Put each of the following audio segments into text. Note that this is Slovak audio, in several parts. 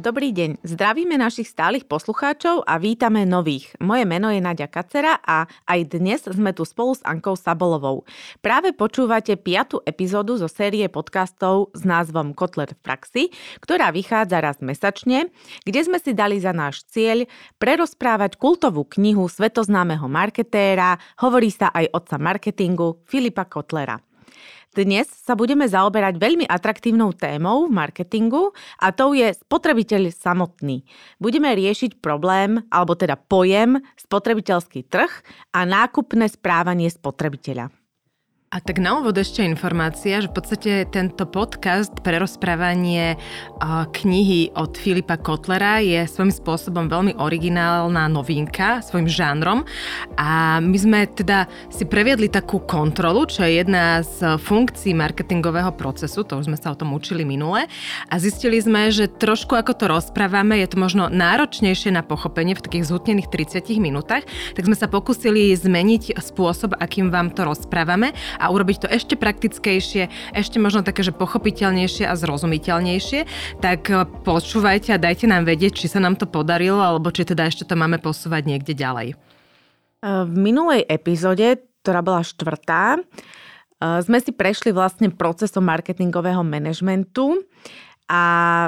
Dobrý deň, zdravíme našich stálych poslucháčov a vítame nových. Moje meno je Naďa Kacera a aj dnes sme tu spolu s Ankou Sabolovou. Práve počúvate 5. epizódu zo série podcastov s názvom Kotler v praxi, ktorá vychádza raz mesačne, kde sme si dali za náš cieľ prerozprávať kultovú knihu svetoznámeho marketéra, hovorí sa aj otca marketingu, Filipa Kotlera. Dnes sa budeme zaoberať veľmi atraktívnou témou v marketingu a tou je spotrebiteľ samotný. Budeme riešiť problém, alebo teda pojem, spotrebiteľský trh a nákupné správanie spotrebiteľa. A tak na úvod ešte informácia, že v podstate tento podcast pre rozprávanie knihy od Filipa Kotlera je svojím spôsobom veľmi originálna novinka, svojím žánrom. A my sme teda si previedli takú kontrolu, čo je jedna z funkcií marketingového procesu, to už sme sa o tom učili minule. A zistili sme, že trošku ako to rozprávame, je to možno náročnejšie na pochopenie v takých zhutnených 30 minútach, tak sme sa pokúsili zmeniť spôsob, akým vám to rozprávame, a urobiť to ešte praktickejšie, ešte možno také, že pochopiteľnejšie a zrozumiteľnejšie, tak počúvajte a dajte nám vedieť, či sa nám to podarilo, alebo či teda ešte to máme posúvať niekde ďalej. V minulej epizóde, ktorá bola 4., sme si prešli vlastne procesom marketingového manažmentu a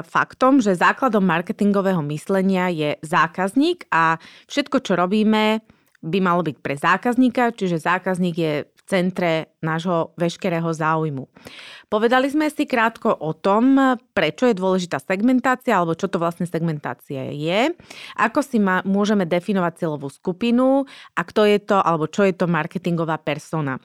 faktom, že základom marketingového myslenia je zákazník a všetko, čo robíme, by malo byť pre zákazníka, čiže zákazník je centre nášho veškerého záujmu. Povedali sme si krátko o tom, prečo je dôležitá segmentácia, alebo čo to vlastne segmentácia je, ako si môžeme definovať cieľovú skupinu a kto je to, alebo čo je to marketingová persona.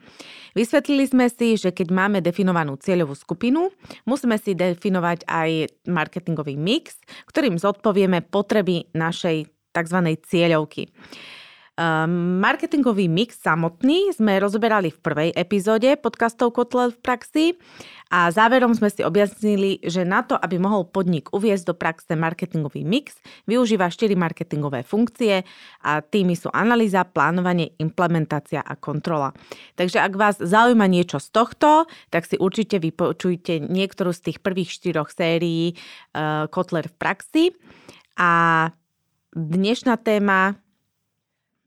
Vysvetlili sme si, že keď máme definovanú cieľovú skupinu, musíme si definovať aj marketingový mix, ktorým zodpovieme potreby našej tzv. Cieľovky. Marketingový mix samotný sme rozoberali v prvej epizóde podcastov Kotler v praxi a záverom sme si objasnili, že na to, aby mohol podnik uviesť do praxe marketingový mix, využíva 4 marketingové funkcie a tými sú analýza, plánovanie, implementácia a kontrola. Takže ak vás zaujíma niečo z tohto, tak si určite vypočujte niektorú z tých prvých 4 sérií Kotler v praxi. A dnešná téma...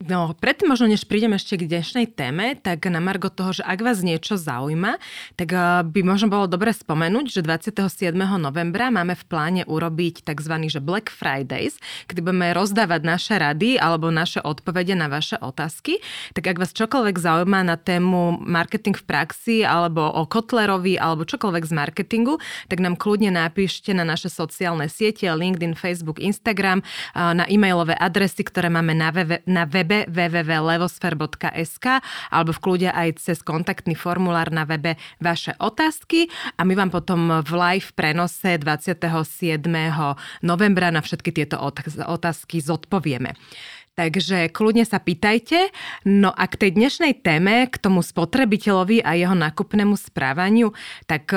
No, predtým možno, než prídem ešte k dnešnej téme, tak na margo toho, že ak vás niečo zaujíma, tak by možno bolo dobre spomenúť, že 27. novembra máme v pláne urobiť takzvaný Black Fridays, kde budeme rozdávať naše rady alebo naše odpovede na vaše otázky. Tak ak vás čokoľvek zaujíma na tému marketing v praxi alebo o Kotlerovi alebo čokoľvek z marketingu, tak nám kľudne napíšte na naše sociálne siete, LinkedIn, Facebook, Instagram, na e-mailové adresy, ktoré máme na webe www.levosfer.sk alebo v kľude aj cez kontaktný formulár na webe vaše otázky a my vám potom v live prenose 27. novembra na všetky tieto otázky zodpovieme. Takže kľudne sa pýtajte. No a k tej dnešnej téme, k tomu spotrebiteľovi a jeho nákupnému správaniu, tak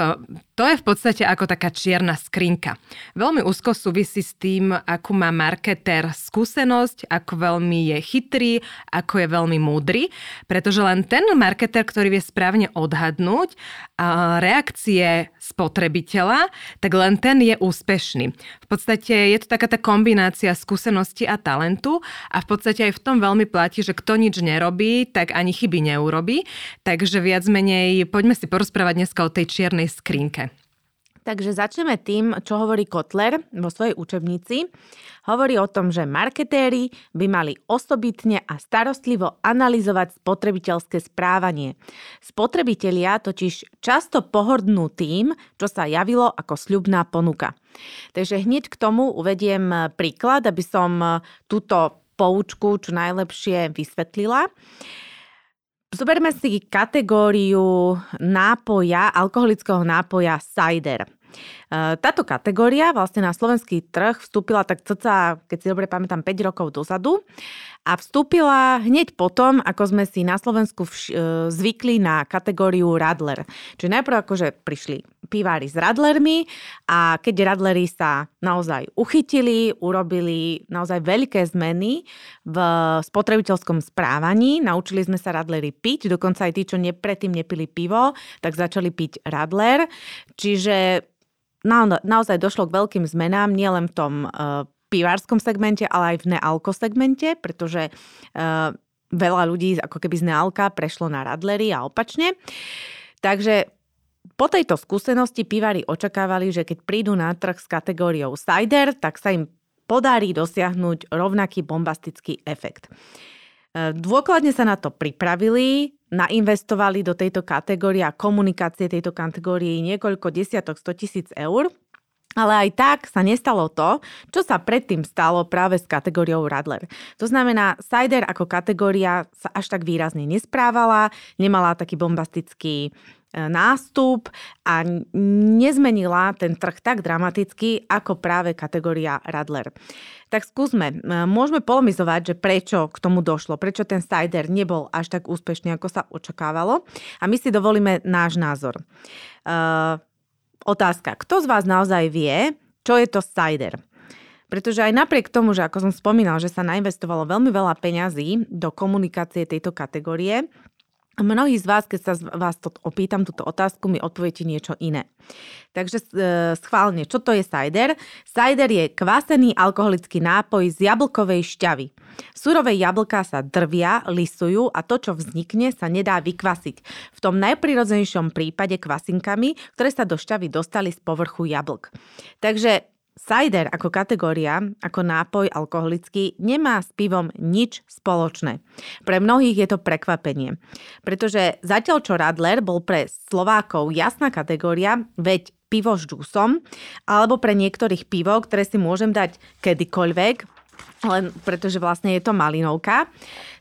to je v podstate ako taká čierna skrinka. Veľmi úzko súvisí s tým, akú má marketér skúsenosť, ako veľmi je chytrý, ako je veľmi múdry, pretože len ten marketér, ktorý vie správne odhadnúť reakcie spotrebiteľa, tak len ten je úspešný. V podstate je to taká tá kombinácia skúsenosti a talentu a v podstate aj v tom veľmi platí, že kto nič nerobí, tak ani chyby neurobí. Takže viac menej poďme si porozprávať dneska o tej čiernej skrinke. Takže začneme tým, čo hovorí Kotler vo svojej učebnici. Hovorí o tom, že marketéri by mali osobitne a starostlivo analyzovať spotrebiteľské správanie. Spotrebitelia totiž často pohordnú tým, čo sa javilo ako sľubná ponuka. Takže hneď k tomu uvediem príklad, aby som túto poučku čo najlepšie vysvetlila. Zoberme si kategóriu nápoja, alkoholického nápoja cider. Táto kategória vlastne na slovenský trh vstúpila tak cca, keď si dobre pamätám, 5 rokov dozadu a vstúpila hneď potom, ako sme si na Slovensku zvykli na kategóriu radler. Čiže najprv akože prišli pivári s radlermi a keď radleri sa naozaj uchytili, urobili naozaj veľké zmeny v spotrebiteľskom správaní. Naučili sme sa radleri piť, dokonca aj tí, čo predtým nepili pivo, tak začali piť radler. Čiže naozaj došlo k veľkým zmenám, nielen v tom pivárskom segmente, ale aj v nealko segmente, pretože veľa ľudí ako keby z nealka prešlo na radleri a opačne. Takže po tejto skúsenosti pivári očakávali, že keď prídu na trh s kategóriou cider, tak sa im podarí dosiahnuť rovnaký bombastický efekt. Dôkladne sa na to pripravili, nainvestovali do tejto kategórie a komunikácie tejto kategórie niekoľko desiatok, 100 000 eur, ale aj tak sa nestalo to, čo sa predtým stalo práve s kategóriou radler. To znamená, cider ako kategória sa až tak výrazne nesprávala, nemala taký bombastický nástup a nezmenila ten trh tak dramaticky, ako práve kategória radler. Tak skúsme, môžeme polemizovať, že prečo k tomu došlo, prečo ten cider nebol až tak úspešný, ako sa očakávalo, a my si dovolíme náš názor. Otázka, kto z vás naozaj vie, čo je to cider? Pretože aj napriek tomu, že ako som spomínal, že sa nainvestovalo veľmi veľa peňazí do komunikácie tejto kategórie, mnohí z vás, keď sa vás opýtam túto otázku, mi odpoviete niečo iné. Takže schválne, čo to je cider? Cider je kvasený alkoholický nápoj z jablkovej šťavy. Surové jablká sa drvia, lisujú a to, čo vznikne, sa nedá vykvasiť. V tom najprirodzenejšom prípade kvasinkami, ktoré sa do šťavy dostali z povrchu jablk. Takže cider ako kategória, ako nápoj alkoholický, nemá s pivom nič spoločné. Pre mnohých je to prekvapenie, pretože zatiaľ čo radler bol pre Slovákov jasná kategória, veď pivo s džúsom, alebo pre niektorých pivo, ktoré si môžem dať kedykoľvek, len pretože vlastne je to malinovka.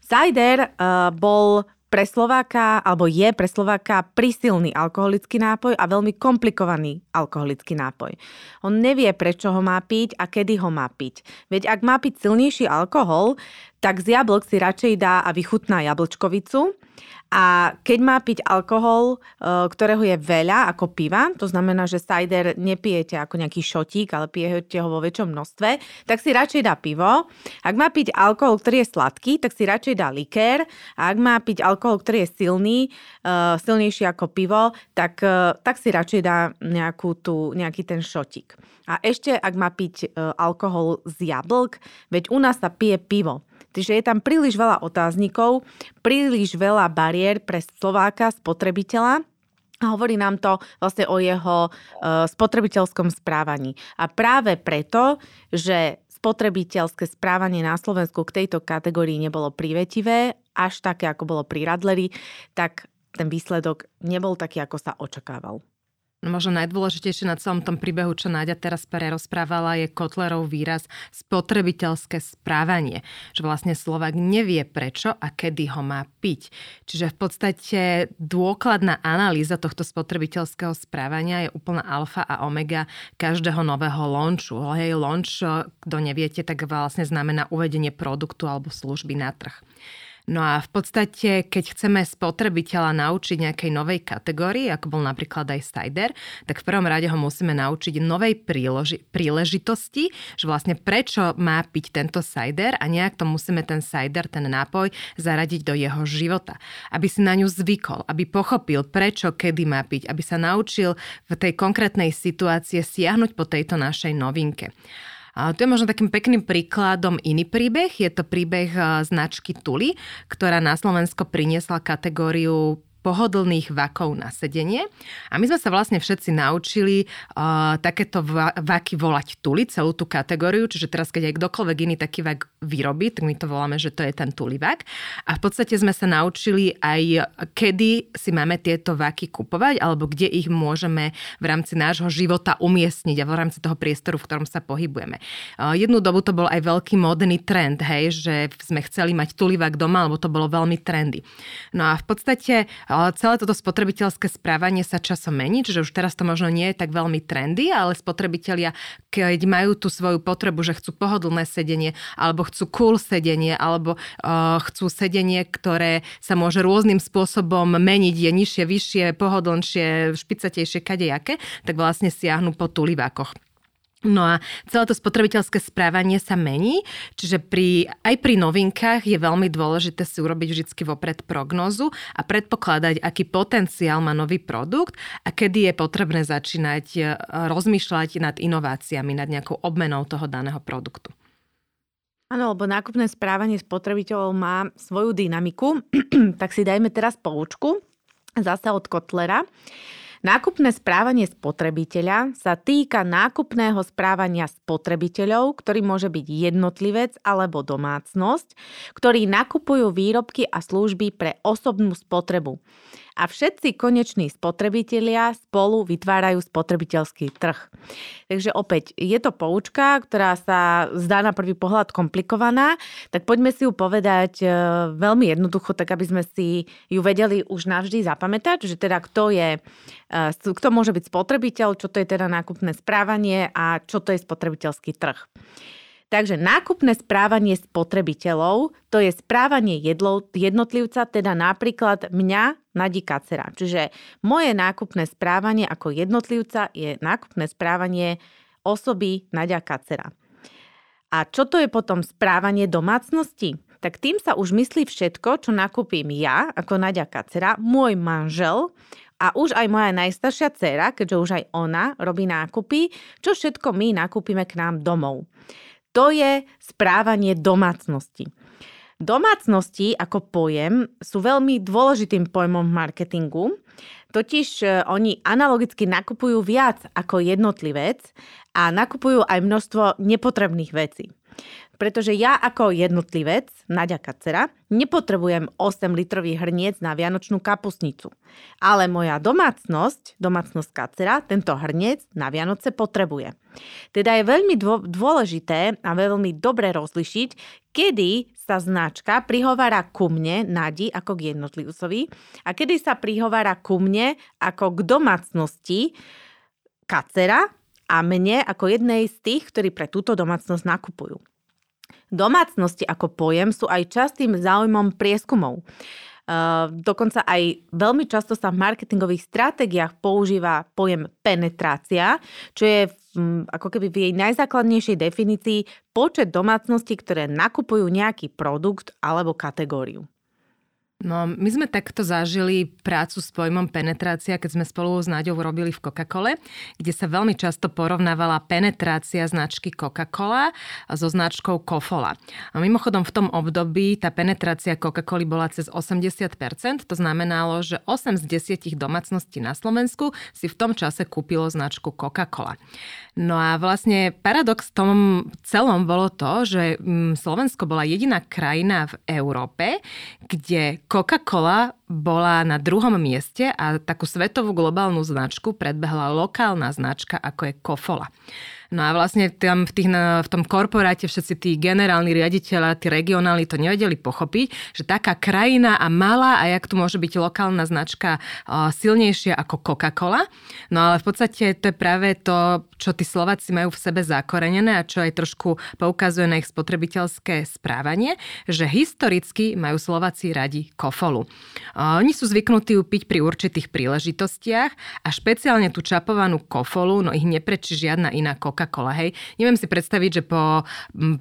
Cider bol pre Slováka, alebo je pre Slováka prísilný alkoholický nápoj a veľmi komplikovaný alkoholický nápoj. On nevie, prečo ho má piť a kedy ho má piť. Veď ak má piť silnejší alkohol, tak z jablok si radšej dá a vychutná jablčkovicu. A keď má piť alkohol, ktorého je veľa ako piva, to znamená, že cider nepijete ako nejaký šotík, ale pijete ho vo väčšom množstve, tak si radšej dá pivo. Ak má piť alkohol, ktorý je sladký, tak si radšej dá likér. A ak má piť alkohol, ktorý je silný, silnejší ako pivo, tak si radšej dá nejaký ten šotík. A ešte, ak má piť alkohol z jablk, veď u nás sa pije pivo. Takže je tam príliš veľa otáznikov, príliš veľa bariér pre Slováka, spotrebiteľa. A hovorí nám to vlastne o jeho spotrebiteľskom správaní. A práve preto, že spotrebiteľské správanie na Slovensku k tejto kategórii nebolo prívetivé, až také, ako bolo pri radleri, tak ten výsledok nebol taký, ako sa očakával. Možno najdôležitejšie na celom tom príbehu, čo Naďa teraz prerozprávala, je Kotlerov výraz spotrebiteľské správanie. Že vlastne Slovák nevie prečo a kedy ho má piť. Čiže v podstate dôkladná analýza tohto spotrebiteľského správania je úplná alfa a omega každého nového launchu. Hej, launch, kto neviete, tak vlastne znamená uvedenie produktu alebo služby na trh. No a v podstate, keď chceme spotrebiteľa naučiť nejakej novej kategórii, ako bol napríklad aj cider, tak v prvom rade ho musíme naučiť novej príležitosti, že vlastne prečo má piť tento cider a nejak to musíme ten cider, ten nápoj zaradiť do jeho života. Aby si na ňu zvykol, aby pochopil prečo, kedy má piť, aby sa naučil v tej konkrétnej situácii siahnuť po tejto našej novinke. A to je možno takým pekným príkladom iný príbeh. Je to príbeh značky Tuli, ktorá na Slovensko priniesla kategóriu pohodlných vakov na sedenie. A my sme sa vlastne všetci naučili takéto vaky volať Tuli, celú tú kategóriu. Čiže teraz, keď aj kdokoľvek iný taký vak vyrobí, tak my to voláme, že to je ten Tuli vak. A v podstate sme sa naučili aj, kedy si máme tieto vaky kupovať, alebo kde ich môžeme v rámci nášho života umiestniť a v rámci toho priestoru, v ktorom sa pohybujeme. Jednu dobu to bol aj veľký modný trend, hej, že sme chceli mať Tuli vak doma, alebo to bolo veľmi trendy. No a v podstate Celé toto spotrebiteľské správanie sa časom mení, čiže už teraz to možno nie je tak veľmi trendy, ale spotrebitelia, keď majú tú svoju potrebu, že chcú pohodlné sedenie, alebo chcú cool sedenie, alebo chcú sedenie, ktoré sa môže rôznym spôsobom meniť, je nižšie, vyššie, pohodlnšie, špicatejšie, kadejaké, tak vlastne siahnu po tulivákoch. No a celé to spotrebiteľské správanie sa mení, čiže aj pri novinkách je veľmi dôležité si urobiť vždy vopred prognózu a predpokladať, aký potenciál má nový produkt a kedy je potrebné začínať rozmýšľať nad inováciami, nad nejakou obmenou toho daného produktu. Áno, lebo nákupné správanie spotrebiteľov má svoju dynamiku, tak si dajme teraz poučku, zase od Kotlera. Nákupné správanie spotrebiteľa sa týka nákupného správania spotrebiteľov, ktorý môže byť jednotlivec alebo domácnosť, ktorí nakupujú výrobky a služby pre osobnú spotrebu. A všetci koneční spotrebitelia spolu vytvárajú spotrebiteľský trh. Takže opäť, je to poučka, ktorá sa zdá na prvý pohľad komplikovaná, tak poďme si ju povedať veľmi jednoducho, tak aby sme si ju vedeli už navždy zapamätať, že teda kto môže byť spotrebiteľ, čo to je teda nákupné správanie a čo to je spotrebiteľský trh. Takže nákupné správanie spotrebiteľov, to je správanie jednotlivca, teda napríklad mňa, Nadi Kacera. Čiže moje nákupné správanie ako jednotlivca je nákupné správanie osoby Naďa Kacera. A čo to je potom správanie domácnosti? Tak tým sa už myslí všetko, čo nakúpim ja ako Naďa Kacera, môj manžel a už aj moja najstaršia dcéra, keďže už aj ona robí nákupy, čo všetko my nakúpime k nám domov. To je správanie domácnosti. Domácnosti ako pojem sú veľmi dôležitým pojmom v marketingu, totiž oni analogicky nakupujú viac ako jednotlivec a nakupujú aj množstvo nepotrebných vecí. Pretože ja ako jednotlivec, Naďa Kacera, nepotrebujem 8-litrový hrniec na vianočnú kapustnicu. Ale moja domácnosť Kacera, tento hrniec na Vianoce potrebuje. Teda je veľmi dôležité a veľmi dobre rozlišiť, kedy sa značka prihovára ku mne, Nadi, ako k jednotlivcovi a kedy sa prihovára ku mne ako k domácnosti Kacera a mne ako jednej z tých, ktorí pre túto domácnosť nakupujú. Domácnosti ako pojem sú aj častým záujmom prieskumov. Dokonca aj veľmi často sa v marketingových stratégiách používa pojem penetrácia, čo je ako keby v jej najzákladnejšej definícii počet domácností, ktoré nakupujú nejaký produkt alebo kategóriu. No, my sme takto zažili prácu s pojmom penetrácia, keď sme spolu s Naďou robili v Coca-Cole, kde sa veľmi často porovnávala penetrácia značky Coca-Cola so značkou Kofola. A mimochodom v tom období tá penetrácia Coca-Coly bola cez 80%, to znamenalo, že 8 z 10 domácností na Slovensku si v tom čase kúpilo značku Coca-Cola. No a vlastne paradox v tom celom bolo to, že Slovensko bola jediná krajina v Európe, kde Coca-Cola bola na 2. mieste a takú svetovú globálnu značku predbehla lokálna značka, ako je Kofola. No a vlastne tam v tom korporáte všetci tí generálni riaditeľa, tí regionálni to nevedeli pochopiť, že taká krajina a malá a jak tu môže byť lokálna značka silnejšia ako Coca-Cola. No ale v podstate to je práve to, čo tí Slováci majú v sebe zakorenené a čo aj trošku poukazuje na ich spotrebiteľské správanie, že historicky majú Slováci radi Kofolu. Oni sú zvyknutí ju piť pri určitých príležitostiach a špeciálne tú čapovanú Kofolu, no ich neprečí žiadna iná Coca-Cola, hej. Neviem si predstaviť, že po 20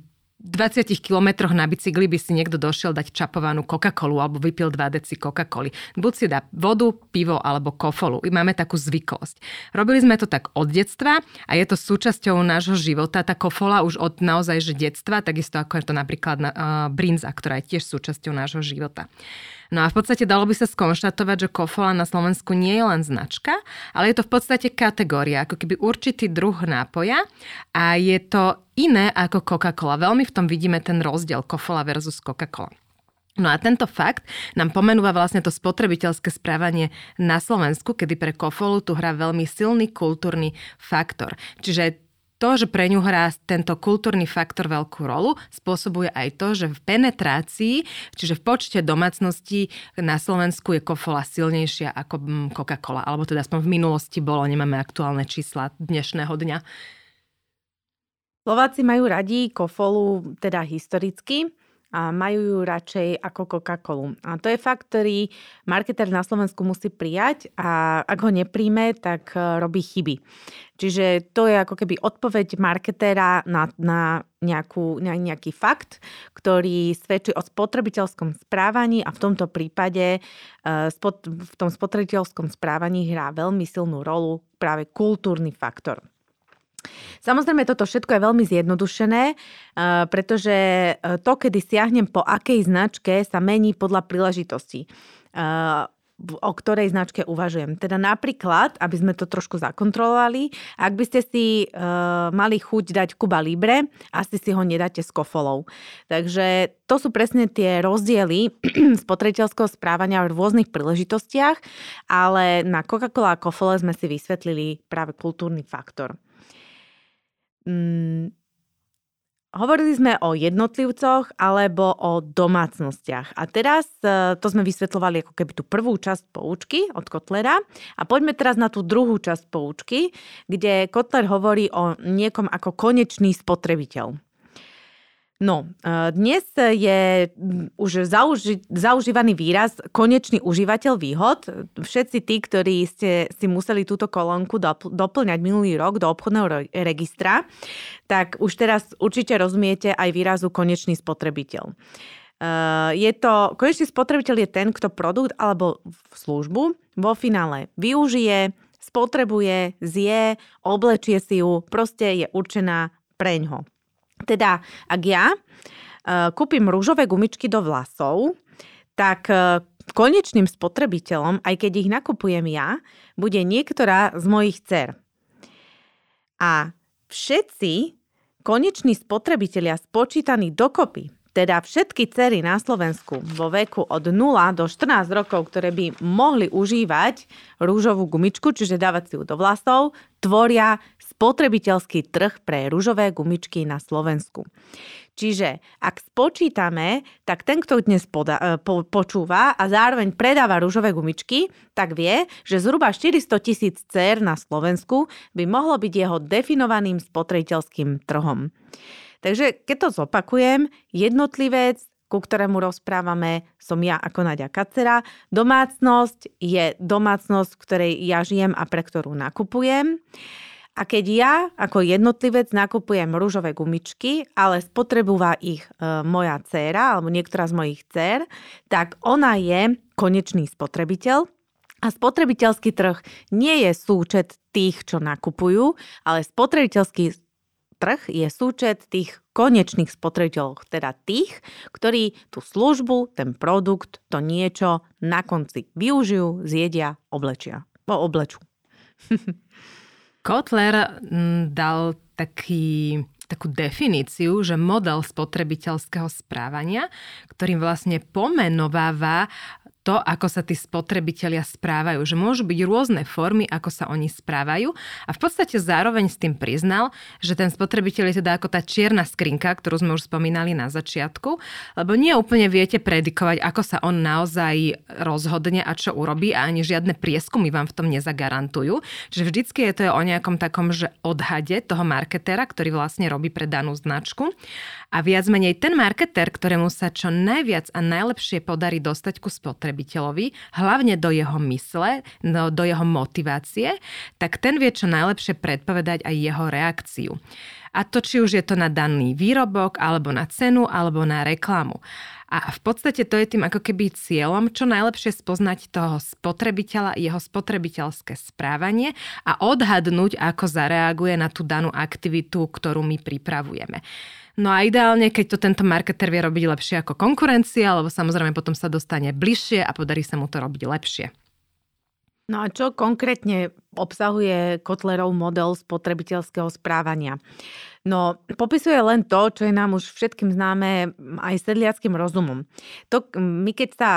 kilometroch na bicykli by si niekto došiel dať čapovanú Coca-Colu alebo vypil 2 deci Coca-Coly. Buď si dá vodu, pivo alebo Kofolu. I máme takú zvyklosť. Robili sme to tak od detstva a je to súčasťou nášho života. Tá Kofola už od naozaj že detstva, takisto ako je to napríklad brinza, ktorá je tiež súčasťou nášho života. No a v podstate dalo by sa skonštatovať, že Kofola na Slovensku nie je len značka, ale je to v podstate kategória, ako keby určitý druh nápoja a je to iné ako Coca-Cola. Veľmi v tom vidíme ten rozdiel Kofola versus Coca-Cola. No a tento fakt nám pomenúva vlastne to spotrebiteľské správanie na Slovensku, kedy pre Kofolu tu hrá veľmi silný kultúrny faktor. Čiže to, že pre ňu hrá tento kultúrny faktor veľkú rolu, spôsobuje aj to, že v penetrácii, čiže v počte domácností na Slovensku je Kofola silnejšia ako Coca-Cola, alebo teda aspoň v minulosti bolo, nemáme aktuálne čísla dnešného dňa. Slováci majú radi Kofolu teda historicky a majú ju radšej ako Coca-Colu. A to je fakt, ktorý marketér na Slovensku musí prijať a ak ho nepríjme, tak robí chyby. Čiže to je ako keby odpoveď marketéra na nejaký fakt, ktorý svedčí o spotrebiteľskom správaní a v tomto prípade v tom spotrebiteľskom správaní hrá veľmi silnú rolu práve kultúrny faktor. Samozrejme, toto všetko je veľmi zjednodušené, pretože to, kedy siahnem po akej značke, sa mení podľa príležitosti, o ktorej značke uvažujem. Teda napríklad, aby sme to trošku zakontrolovali, ak by ste si mali chuť dať Cuba Libre, asi si ho nedáte s Kofolou. Takže to sú presne tie rozdiely spotrebiteľského správania v rôznych príležitostiach, ale na Coca-Cola a Kofole sme si vysvetlili práve kultúrny faktor. Hovorili sme o jednotlivcoch alebo o domácnostiach. A teraz to sme vysvetľovali ako keby tú prvú časť poučky od Kotlera. A poďme teraz na tú druhú časť poučky, kde Kotler hovorí o niekom ako konečný spotrebiteľ. No, dnes je už zaužívaný výraz konečný užívateľ výhod. Všetci tí, ktorí ste si museli túto kolónku doplňať minulý rok do obchodného registra, tak už teraz určite rozumiete aj výrazu konečný spotrebiteľ. Konečný spotrebiteľ je ten, kto produkt alebo službu vo finále využije, spotrebuje, zje, oblečie si ju, proste je určená preňho. Teda, ak ja kúpim ružové gumičky do vlasov, tak konečným spotrebiteľom, aj keď ich nakupujem ja, bude niektorá z mojich dcer. A všetci koneční spotrebitelia spočítaní dokopy, teda všetky dcery na Slovensku vo veku od 0 do 14 rokov, ktoré by mohli užívať rúžovú gumičku, čiže dávať si ju do vlasov, tvoria spotrebiteľský trh pre rúžové gumičky na Slovensku. Čiže ak spočítame, tak ten, kto dnes počúva a zároveň predáva rúžové gumičky, tak vie, že zhruba 400 000 dcer na Slovensku by mohlo byť jeho definovaným spotrebiteľským trhom. Takže keď to zopakujem, jednotlivec, ku ktorému rozprávame, som ja ako Naďa Kacera. Domácnosť je domácnosť, v ktorej ja žijem a pre ktorú nakupujem. A keď ja ako jednotlivec nakupujem ružové gumičky, ale spotrebúva ich moja dcéra alebo niektorá z mojich dcér, tak ona je konečný spotrebiteľ. A spotrebiteľský trh nie je súčet tých, čo nakupujú, ale spotrebiteľský trh je súčet tých konečných spotrebiteľov, teda tých, ktorí tú službu, ten produkt, to niečo na konci využijú, zjedia, oblečú. Kotler dal takú definíciu, že model spotrebiteľského správania, ktorým vlastne pomenováva to, ako sa tí spotrebitelia správajú, že môžu byť rôzne formy, ako sa oni správajú. A v podstate zároveň s tým priznal, že ten spotrebiteľ je teda ako tá čierna skrinka, ktorú sme už spomínali na začiatku, lebo nie úplne viete predikovať, ako sa on naozaj rozhodne a čo urobí a ani žiadne prieskumy vám v tom nezagarantujú. Čiže vždycky je to o nejakom takom, že odhade toho marketéra, ktorý vlastne robí pre danú značku. A viac menej ten marketér, ktorému sa čo najviac a najlepšie podarí dostať ku spotrebiteľovi, hlavne do jeho mysle, do jeho motivácie, tak ten vie čo najlepšie predpovedať aj jeho reakciu. A to, či už je to na daný výrobok, alebo na cenu, alebo na reklamu. A v podstate to je tým ako keby cieľom, čo najlepšie spoznať toho spotrebiteľa, jeho spotrebiteľské správanie a odhadnúť, ako zareaguje na tú danú aktivitu, ktorú my pripravujeme. No a ideálne, keď to tento marketer vie robiť lepšie ako konkurencia, lebo samozrejme potom sa dostane bližšie a podarí sa mu to robiť lepšie. No a čo konkrétne obsahuje Kotlerov model spotrebiteľského správania? No popisuje len to, čo je nám už všetkým známe aj sedliackym rozumom. To, my keď sa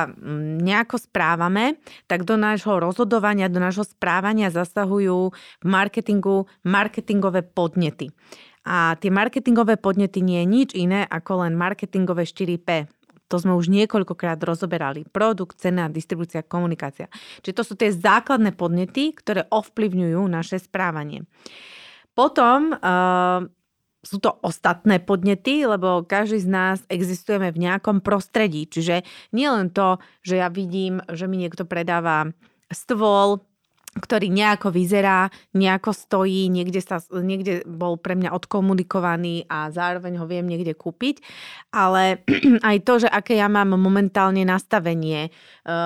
nejako správame, tak do nášho rozhodovania, do nášho správania zasahujú v marketingu marketingové podnety. A tie marketingové podnety nie je nič iné ako len marketingové 4P. To sme už niekoľkokrát rozoberali. Produkt, cena, distribúcia, komunikácia. Čiže to sú tie základné podnety, ktoré ovplyvňujú naše správanie. Potom sú to ostatné podnety, lebo každý z nás existujeme v nejakom prostredí. Čiže nie len to, že ja vidím, že mi niekto predáva stôl, ktorý nejako vyzerá, nejako stojí, niekde bol pre mňa odkomunikovaný a zároveň ho viem niekde kúpiť. Ale aj to, že aké ja mám momentálne nastavenie,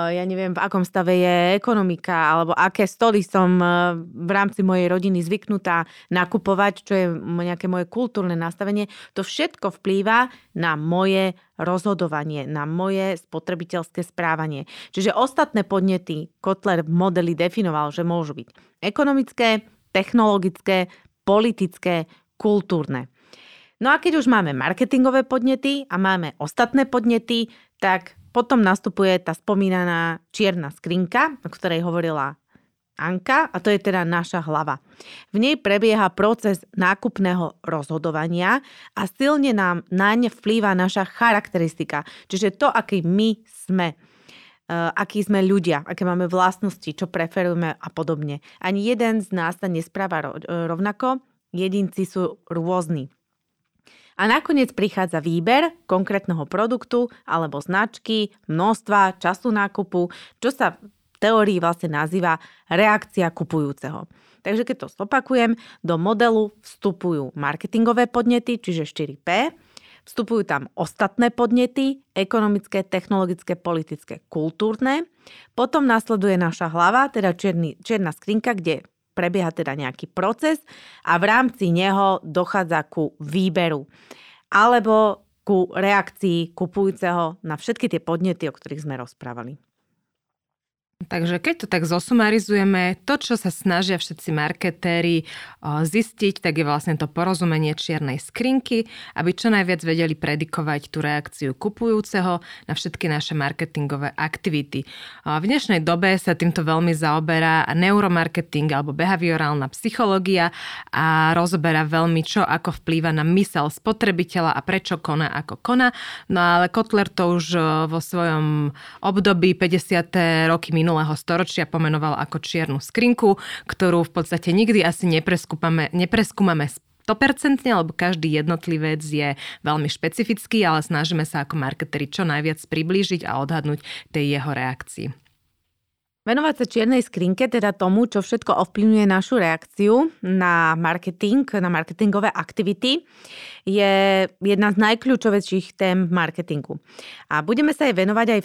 ja neviem, v akom stave je ekonomika, alebo aké stoly som v rámci mojej rodiny zvyknutá nakupovať, čo je nejaké moje kultúrne nastavenie, to všetko vplýva na moje rozhodovanie, na moje spotrebiteľské správanie. Čiže ostatné podnety Kotler v modeli definoval, že môžu byť ekonomické, technologické, politické, kultúrne. No a keď už máme marketingové podnety a máme ostatné podnety, tak potom nastupuje tá spomínaná čierna skrinka, o ktorej hovorila Anka, a to je teda naša hlava. V nej prebieha proces nákupného rozhodovania a silne nám naň vplýva naša charakteristika, čiže to, aký my sme, akí sme ľudia, aké máme vlastnosti, čo preferujeme a podobne. Ani jeden z nás sa nespráva rovnako, jedinci sú rôzni. A nakoniec prichádza výber konkrétneho produktu alebo značky, množstva, času nákupu, čo sa teórii vlastne nazýva reakcia kupujúceho. Takže keď to zopakujem, do modelu vstupujú marketingové podnety, čiže 4P, vstupujú tam ostatné podnety, ekonomické, technologické, politické, kultúrne, potom nasleduje naša hlava, teda čierna skrinka, kde prebieha teda nejaký proces a v rámci neho dochádza ku výberu alebo ku reakcii kupujúceho na všetky tie podnety, o ktorých sme rozprávali. Takže keď to tak zosumarizujeme, to, čo sa snažia všetci marketéri zistiť, tak je vlastne to porozumenie čiernej skrinky, aby čo najviac vedeli predikovať tú reakciu kupujúceho na všetky naše marketingové aktivity. V dnešnej dobe sa týmto veľmi zaoberá neuromarketing alebo behaviorálna psychológia a rozoberá veľmi, čo ako vplýva na mysel spotrebiteľa a prečo koná ako koná. No ale Kotler to už vo svojom období 50. roky minulého storočia pomenoval ako čiernu skrinku, ktorú v podstate nikdy asi nepreskúmame 100%, lebo každý jednotlivec je veľmi špecifický, ale snažíme sa ako marketeri čo najviac priblížiť a odhadnúť tej jeho reakcii. Venovať sa čiernej skrinke, teda tomu, čo všetko ovplyvňuje našu reakciu na marketing, na marketingové aktivity, je jedna z najkľúčovejších tém marketingu. A budeme sa jej venovať aj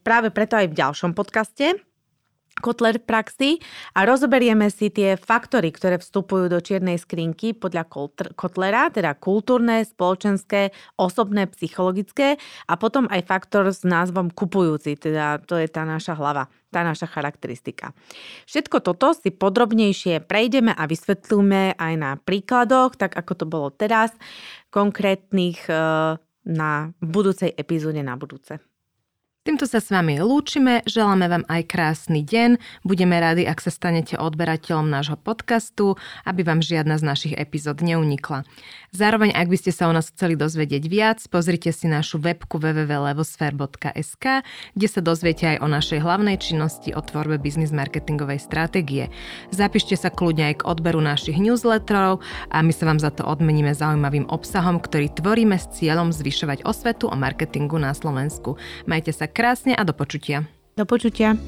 práve preto aj v ďalšom podcaste Kotler v praxi a rozoberieme si tie faktory, ktoré vstupujú do čiernej skrinky podľa Kotlera, teda kultúrne, spoločenské, osobné, psychologické a potom aj faktor s názvom kupujúci, teda to je tá naša hlava, tá naša charakteristika. Všetko toto si podrobnejšie prejdeme a vysvetlíme aj na príkladoch, tak ako to bolo teraz, konkrétnych na budúcej epizóde na budúce. Týmto sa s vami lúčime, želáme vám aj krásny deň, budeme radi, ak sa stanete odberateľom nášho podcastu, aby vám žiadna z našich epizód neunikla. Zároveň, ak by ste sa o nás chceli dozvedieť viac, pozrite si našu webku www.levosfér.sk, kde sa dozviete aj o našej hlavnej činnosti o tvorbe biznis marketingovej stratégie. Zapíšte sa kľudne aj k odberu našich newsletterov a my sa vám za to odmeníme zaujímavým obsahom, ktorý tvoríme s cieľom zvyšovať osvetu o marketingu na Slovensku. Majte sa krásne a do počutia. Do počutia.